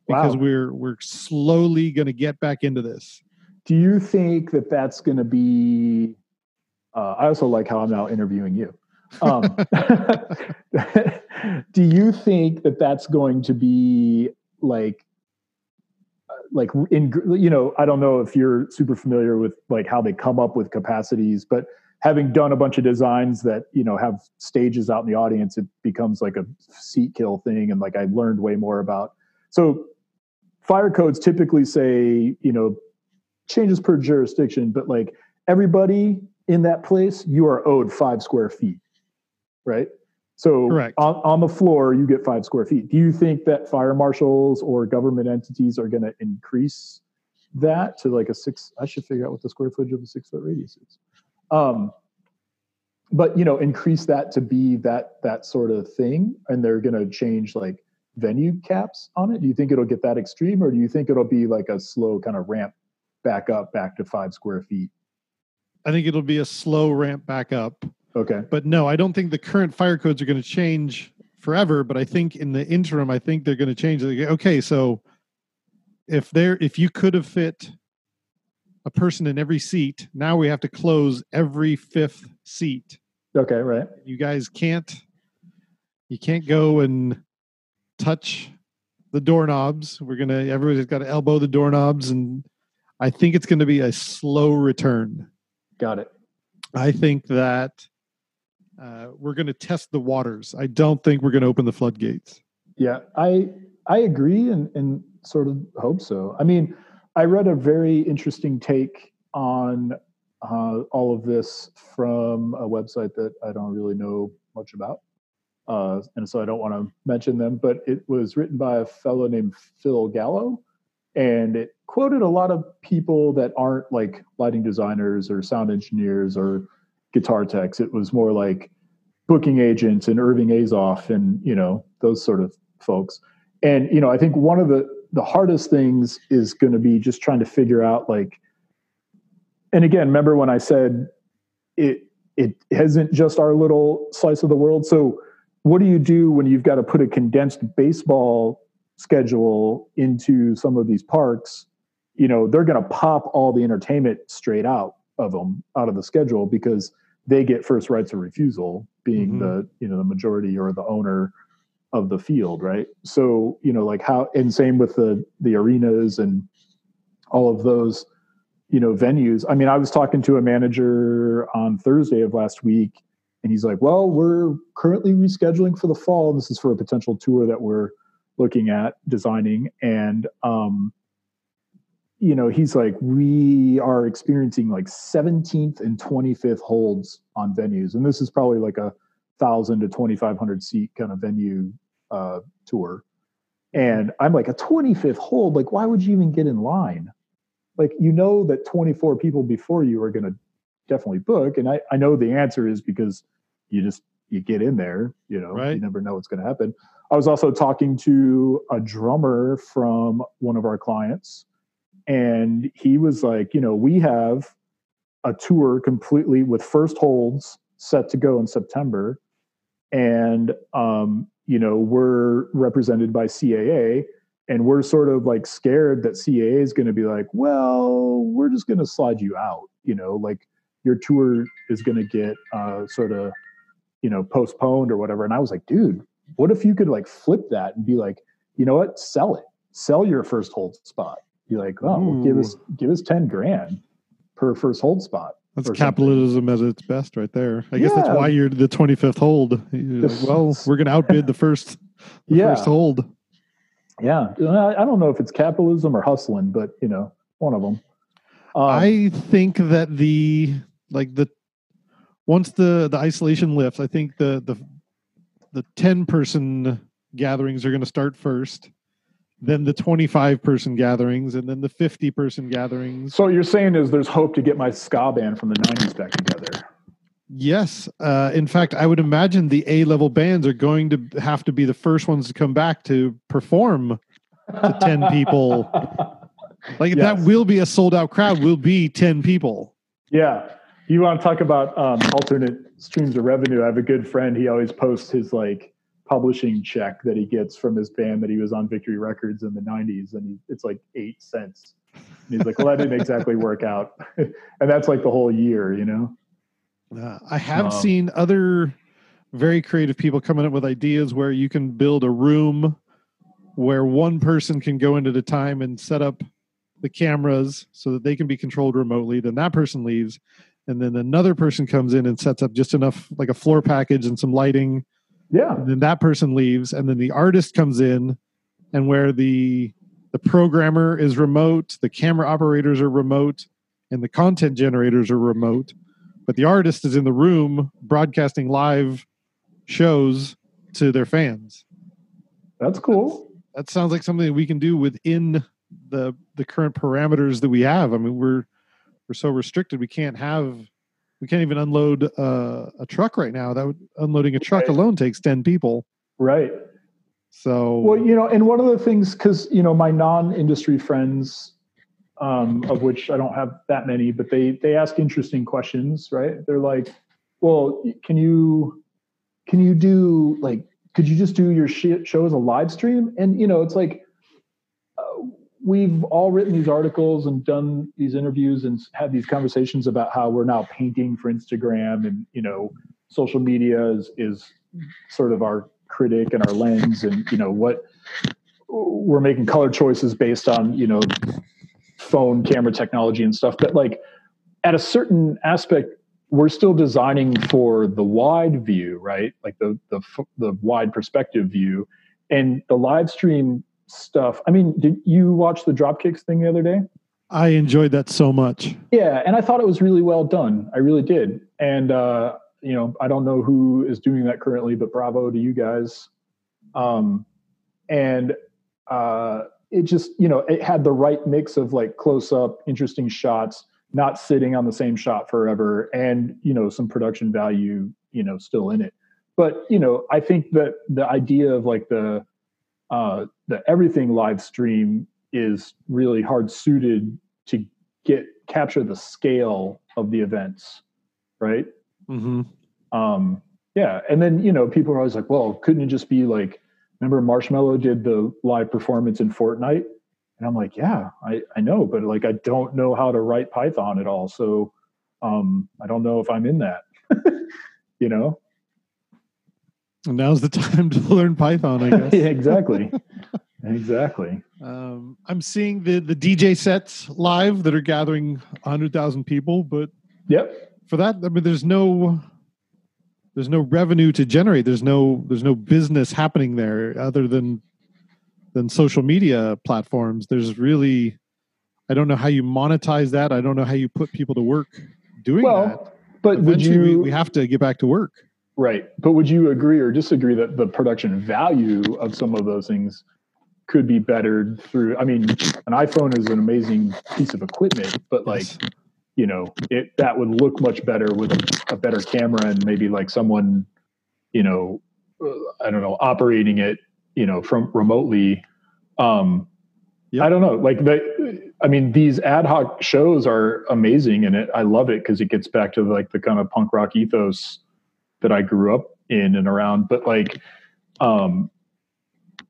because wow. we're we're slowly going to get back into this. Do you think that that's going to be... Uh, I also like how I'm now interviewing you. Um, do you think that that's going to be like, like in, you know, I don't know if you're super familiar with like how they come up with capacities, but having done a bunch of designs that, you know, have stages out in the audience, it becomes like a seat kill thing. And like, I learned way more about, so fire codes typically say, you know, changes per jurisdiction, but like everybody in that place, you are owed five square feet. Right. So on, on the floor, you get five square feet. Do you think that fire marshals or government entities are going to increase that to like a six? I should figure out what the square footage of a six foot radius is. Um, but, you know, increase that to be that, that sort of thing. And they're going to change like venue caps on it. Do you think it'll get that extreme, or do you think it'll be like a slow kind of ramp back up back to five square feet? I think it'll be a slow ramp back up. Okay. But no, I don't think the current fire codes are going to change forever, but I think in the interim, I think they're going to change. Okay. So if there, if you could have fit a person in every seat, now we have to close every fifth seat. Okay. Right. You guys can't, you can't go and touch the doorknobs. We're going to, everybody's got to elbow the doorknobs, and I think it's going to be a slow return. Got it. I think that uh, we're going to test the waters. I don't think we're going to open the floodgates. Yeah, I I agree and, and sort of hope so. I mean, I read a very interesting take on uh, all of this from a website that I don't really know much about. Uh, and so I don't want to mention them, but it was written by a fellow named Phil Gallo. And it quoted a lot of people that aren't like lighting designers or sound engineers or guitar techs. It was more like booking agents and Irving Azoff and, you know, those sort of folks. And, you know, I think one of the, the hardest things is going to be just trying to figure out like, and again, remember when I said it, it isn't just our little slice of the world. So what do you do when you've got to put a condensed baseball schedule into some of these parks? You know, they're going to pop all the entertainment straight out of them, out of the schedule, because they get first rights of refusal, being mm-hmm. the, you know, the majority or the owner of the field. Right. So, you know, like how, and same with the, the arenas and all of those, you know, venues. I mean, I was talking to a manager on Thursday of last week, and he's like, well, we're currently rescheduling for the fall. This is for a potential tour that we're looking at designing. And, um, you know, he's like, we are experiencing like seventeenth and twenty-fifth holds on venues. And this is probably like a thousand to twenty-five hundred seat kind of venue, uh, tour. And I'm like, a twenty-fifth hold, like, why would you even get in line? Like, you know, that twenty-four people before you are going to definitely book. And I, I know the answer is because you just, you get in there, you know, right. You never know what's going to happen. I was also talking to a drummer from one of our clients, and he was like, you know, we have a tour completely with first holds set to go in September. And, um, you know, we're represented by C A A, and we're sort of like scared that C A A is going to be like, well, we're just going to slide you out. You know, like your tour is going to get uh, sort of, you know, postponed or whatever. And I was like, dude, what if you could like flip that and be like, you know what, sell it, sell your first hold spot. Be like, oh, well, give us, give us ten grand per first hold spot. That's capitalism something. At its best right there. I yeah. guess that's why you're the twenty-fifth hold. You're like, well, we're going to outbid the first, the yeah. first hold. Yeah. I don't know if it's capitalism or hustling, but you know, one of them. Um, I think that the, like the, Once the, the isolation lifts, I think the the the ten person gatherings are going to start first, then the twenty-five person gatherings, and then the fifty person gatherings. So what you're saying is there's hope to get my ska band from the nineties back together. Yes. Uh, in fact, I would imagine the A-level bands are going to have to be the first ones to come back to perform to ten people. Like yes. That will be a sold-out crowd, will be ten people. Yeah. You want to talk about um, alternate streams of revenue? I have a good friend. He always posts his like publishing check that he gets from his band that he was on Victory Records in the nineties, and he, it's like eight cents. And he's like, "Well, that didn't exactly work out," and that's like the whole year, you know. Uh, I have um, seen other very creative people coming up with ideas where you can build a room where one person can go in at a time and set up the cameras so that they can be controlled remotely. Then that person leaves, and then another person comes in and sets up just enough, like a floor package and some lighting. Yeah. And then that person leaves, and then the artist comes in, and where the the programmer is remote, the camera operators are remote, and the content generators are remote. But the artist is in the room broadcasting live shows to their fans. That's cool. That's, that sounds like something that we can do within the the current parameters that we have. I mean, we're we're so restricted. We can't have, we can't even unload uh, a truck right now. That would, unloading a truck right. alone takes ten people. Right. So. Well, you know, and one of the things, because, you know, my non-industry friends, um, of which I don't have that many, but they, they ask interesting questions, right? They're like, well, can you, can you do like, could you just do your sh- show as a live stream? And, you know, it's like, uh, we've all written these articles and done these interviews and had these conversations about how we're now painting for Instagram, and, you know, social media is, is sort of our critic and our lens, and, you know, what we're making color choices based on, you know, phone camera technology and stuff. But like, at a certain aspect, we're still designing for the wide view, right? Like the, the, the wide perspective view, and the live stream stuff. I mean, did you watch the Dropkicks thing the other day? I enjoyed that so much. Yeah. And I thought it was really well done. I really did. And, uh, you know, I don't know who is doing that currently, but bravo to you guys. Um, and, uh, it just, you know, it had the right mix of like close up, interesting shots, not sitting on the same shot forever, and, you know, some production value, you know, still in it. But, you know, I think that the idea of like the, uh, the everything live stream is really hard suited to get, capture the scale of the events. Right. Mm-hmm. Um, yeah. And then, you know, people are always like, well, couldn't it just be like, remember Marshmallow did the live performance in Fortnite? And I'm like, yeah, I, I know, but like, I don't know how to write Python at all. So um, I don't know if I'm in that, you know? And now's the time to learn Python, I guess. Yeah, exactly. Exactly. Um, I'm seeing the, the D J sets live that are gathering one hundred thousand people, but yep. for that, I mean, there's no, there's no revenue to generate. There's no, there's no business happening there other than than social media platforms. There's really, I don't know how you monetize that. I don't know how you put people to work doing well, that. But eventually would you, we have to get back to work. Right. But would you agree or disagree that the production value of some of those things could be bettered through, I mean, an iPhone is an amazing piece of equipment, but like, yes. you know, it, that would look much better with a, a better camera and maybe like someone, you know, I don't know, operating it, you know, from remotely. Um, yep. I don't know. Like, the, I mean, these ad hoc shows are amazing, and it, I love it because it gets back to like the kind of punk rock ethos that I grew up in and around. But like, um,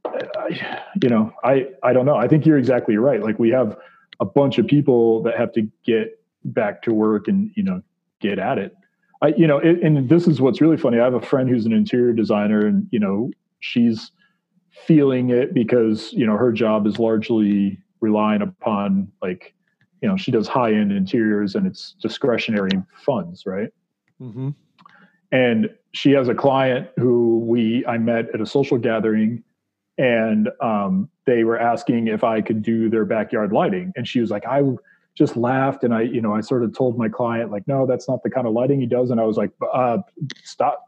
I, you know, I, I don't know. I think you're exactly right. Like, we have a bunch of people that have to get back to work and, you know, get at it. I, you know, it, and this is what's really funny. I have a friend who's an interior designer, and, you know, she's feeling it because, you know, her job is largely relying upon, like, you know, she does high-end interiors and it's discretionary funds, right? Mm-hmm. And she has a client who we I met at a social gathering, and um, they were asking if I could do their backyard lighting. And she was like, I just laughed, and I, you know, I sort of told my client, like, no, that's not the kind of lighting he does. And I was like, uh, stop,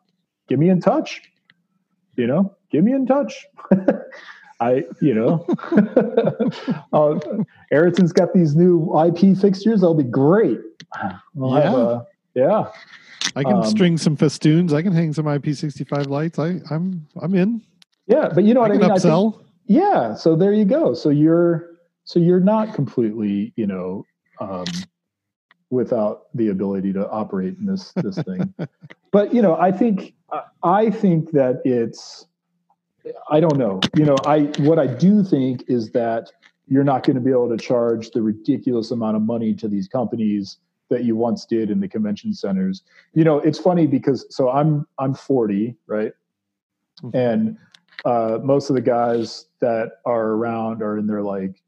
get me in touch, you know? Get me in touch. I, you know, uh, Ayrton's got these new I P fixtures. They'll be great. We'll yeah. Have a, yeah. I can um, string some festoons. I can hang some I P sixty-five lights. I I'm, I'm in. Yeah. But you know I what I mean? Upsell. I think, yeah. So there you go. So you're, so you're not completely, you know, um, without the ability to operate in this, this thing. But, you know, I think, I think that it's, I don't know. You know, I what I do think is that you're not going to be able to charge the ridiculous amount of money to these companies that you once did in the convention centers. You know, it's funny because, so I'm, I'm forty, right? Mm-hmm. And uh, most of the guys that are around are in their like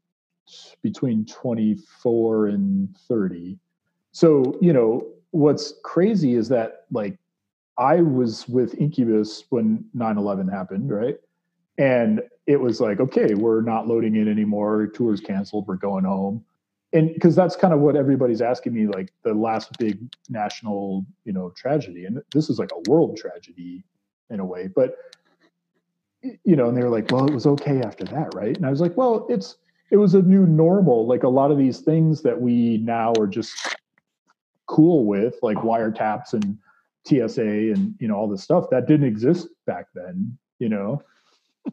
between twenty-four and thirty. So, you know, what's crazy is that like I was with Incubus when nine eleven happened, right? And it was like, okay, we're not loading in anymore. Tour's canceled. We're going home. And because that's kind of what everybody's asking me, like the last big national, you know, tragedy. And this is like a world tragedy in a way. But, you know, and they were like, well, it was okay after that, right? And I was like, well, it's it was a new normal. Like a lot of these things that we now are just cool with, like wiretaps and T S A and, you know, all this stuff that didn't exist back then, you know.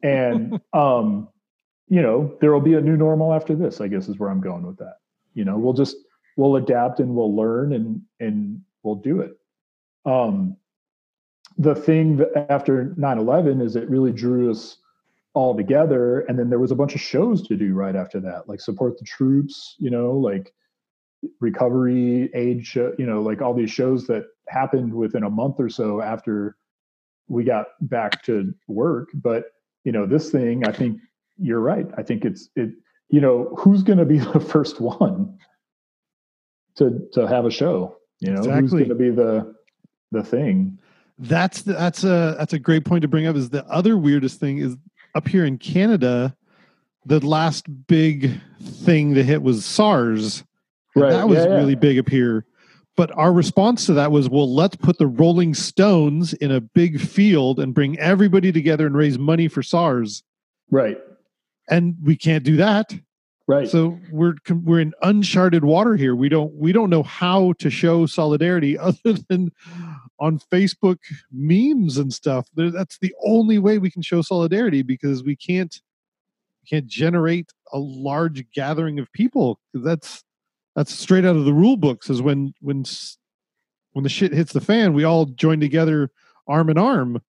And, um, you know, there will be a new normal after this, I guess is where I'm going with that. You know, we'll just, we'll adapt and we'll learn and, and we'll do it. Um, the thing that after nine eleven is it really drew us all together. And then there was a bunch of shows to do right after that, like Support the Troops, you know, like Recovery Aid, show, you know, like all these shows that happened within a month or so after we got back to work. But, you know, this thing, I think you're right. I think it's, it, you know, who's going to be the first one to, to have a show, you know, exactly. Who's going to be the, the thing. That's, the, that's a, that's a great point to bring up, is the other weirdest thing is up here in Canada, the last big thing to hit was SARS. Right. That was yeah, yeah. really big up here. But our response to that was, well, let's put the Rolling Stones in a big field and bring everybody together and raise money for SARS. Right. And we can't do that. Right. So we're we're in uncharted water here. We don't we don't know how to show solidarity other than on Facebook memes and stuff. That's the only way we can show solidarity, because we can't we can't generate a large gathering of people. That's That's straight out of the rule books, is when when when the shit hits the fan, we all join together arm in arm.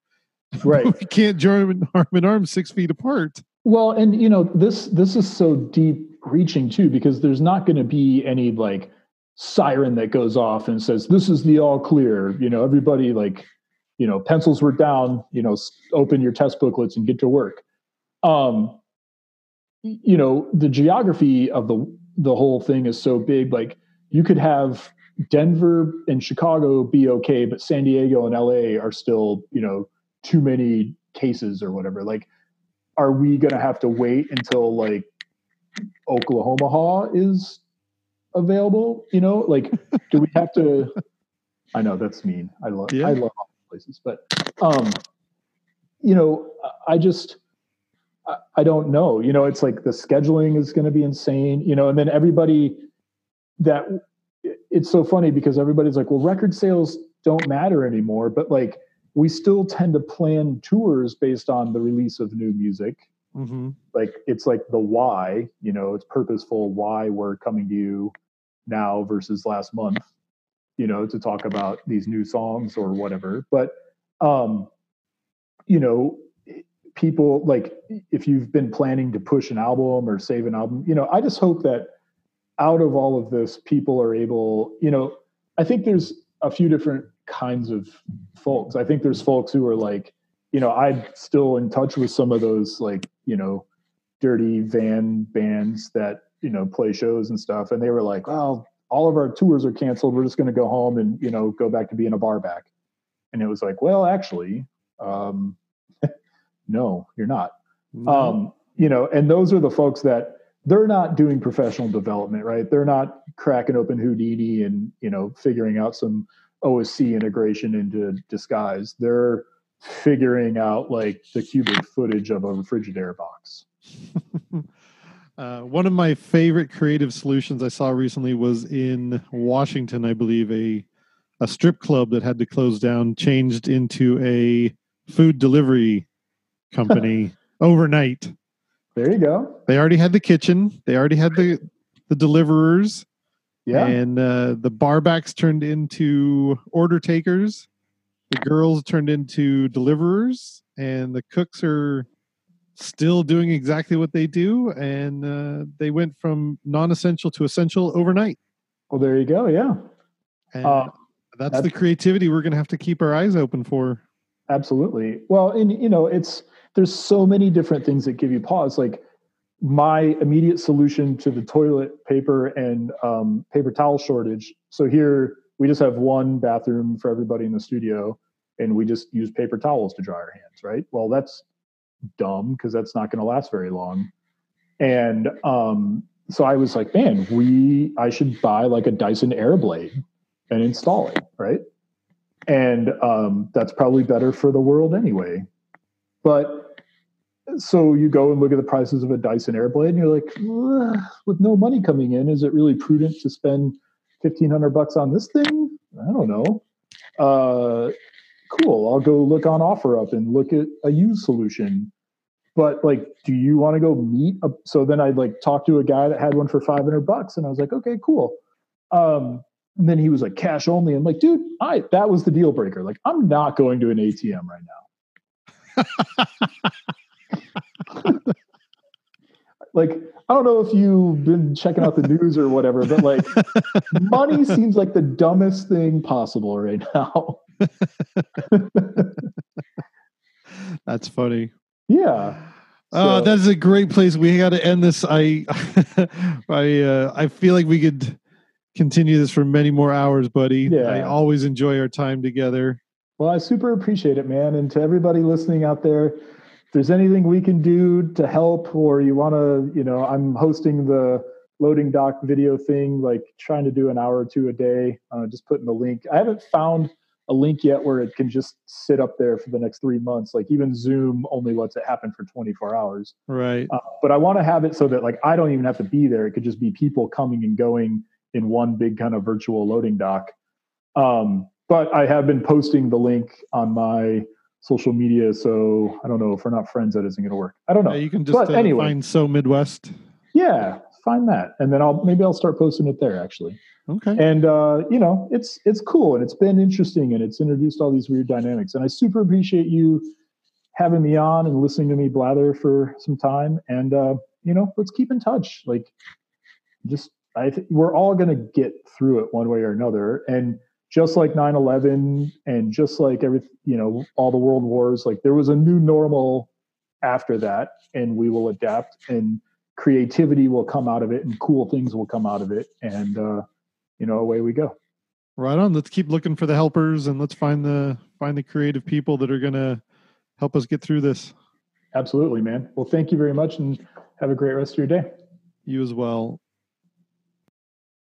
Right. We can't join arm in arm six feet apart. Well, and you know, this this is so deep reaching too, because there's not going to be any like siren that goes off and says, this is the all clear, you know, everybody like, you know, pencils were down, you know, open your test booklets and get to work. Um, you know, the geography of the the whole thing is so big. Like you could have Denver and Chicago be okay, but San Diego and L A are still, you know, too many cases or whatever. Like, are we going to have to wait until like Oklahoma is available? You know, like, do we have to, I know that's mean. I love, yeah. I love all these places, but, um, you know, I just, I don't know, you know, it's like the scheduling is going to be insane, you know, and then everybody that it's so funny because everybody's like, well, record sales don't matter anymore. But like, we still tend to plan tours based on the release of new music. Mm-hmm. Like, it's like the why, you know, it's purposeful why we're coming to you now versus last month, you know, to talk about these new songs or whatever. But, um, you know, people, like if you've been planning to push an album or save an album, you know, I just hope that out of all of this, people are able, you know, I think there's a few different kinds of folks. I think there's folks who are like, you know, I'm still in touch with some of those, like, you know, dirty van bands that, you know, play shows and stuff. And they were like, well, all of our tours are canceled. We're just going to go home and, you know, go back to being a bar back. And it was like, well, actually, um, no, you're not. No. Um, you know, and those are the folks that they're not doing professional development, right? They're not cracking open Houdini and, you know, figuring out some O S C integration into Disguise. They're figuring out like the cubic footage of a Frigidaire box. uh, one of my favorite creative solutions I saw recently was in Washington, I believe, a a strip club that had to close down changed into a food delivery company overnight. There you go. They already had the kitchen. They already had the the deliverers. Yeah. And uh, the barbacks turned into order takers. The girls turned into deliverers, and the cooks are still doing exactly what they do. And uh, they went from non-essential to essential overnight. Well, there you go. Yeah. And uh, that's, that's the creativity we're going to have to keep our eyes open for. Absolutely. Well, and you know, it's, there's so many different things that give you pause. Like my immediate solution to the toilet paper and um, paper towel shortage. So here we just have one bathroom for everybody in the studio, and we just use paper towels to dry our hands. Right. Well, that's dumb, because that's not going to last very long. And um, so I was like, man, we, I should buy like a Dyson Airblade and install it. Right. And um, that's probably better for the world anyway. But so you go and look at the prices of a Dyson Airblade, and you're like, with no money coming in, is it really prudent to spend fifteen hundred bucks on this thing? I don't know. Uh, cool. I'll go look on OfferUp and look at a used solution. But like, do you want to go meet? A, so then I like talked to a guy that had one for five hundred bucks, and I was like, okay, cool. Um, and then he was like, cash only. I'm like, dude, I, that was the deal breaker. Like, I'm not going to an A T M right now. Like, I don't know if you've been checking out the news or whatever, but like, money seems like the dumbest thing possible right now. That's funny. Yeah. So. Uh, that is a great place. We got to end this. I, I, uh, I feel like we could continue this for many more hours, buddy. Yeah. I always enjoy our time together. Well, I super appreciate it, man. And to everybody listening out there, if there's anything we can do to help, or you want to, you know, I'm hosting the loading dock video thing, like trying to do an hour or two a day, uh, just putting the link. I haven't found a link yet where it can just sit up there for the next three months. Like even Zoom only lets it happen for twenty-four hours. Right. Uh, but I want to have it so that like, I don't even have to be there. It could just be people coming and going in one big kind of virtual loading dock. Um, But I have been posting the link on my social media, so I don't know if we're not friends, that isn't going to work. I don't know. Yeah, you can just but uh, anyway. Find So Midwest. Yeah, find that, and then I'll maybe I'll start posting it there actually. Okay. And uh, you know, it's it's cool, and it's been interesting, and it's introduced all these weird dynamics, and I super appreciate you having me on and listening to me blather for some time. And uh, you know, let's keep in touch. Like, just I th- we're all going to get through it one way or another, and. Just like nine eleven and just like every, you know, all the world wars, like there was a new normal after that, and we will adapt, and creativity will come out of it, and cool things will come out of it. And, uh, you know, away we go. Right on. Let's keep looking for the helpers, and let's find the, find the creative people that are going to help us get through this. Absolutely, man. Well, thank you very much, and have a great rest of your day. You as well.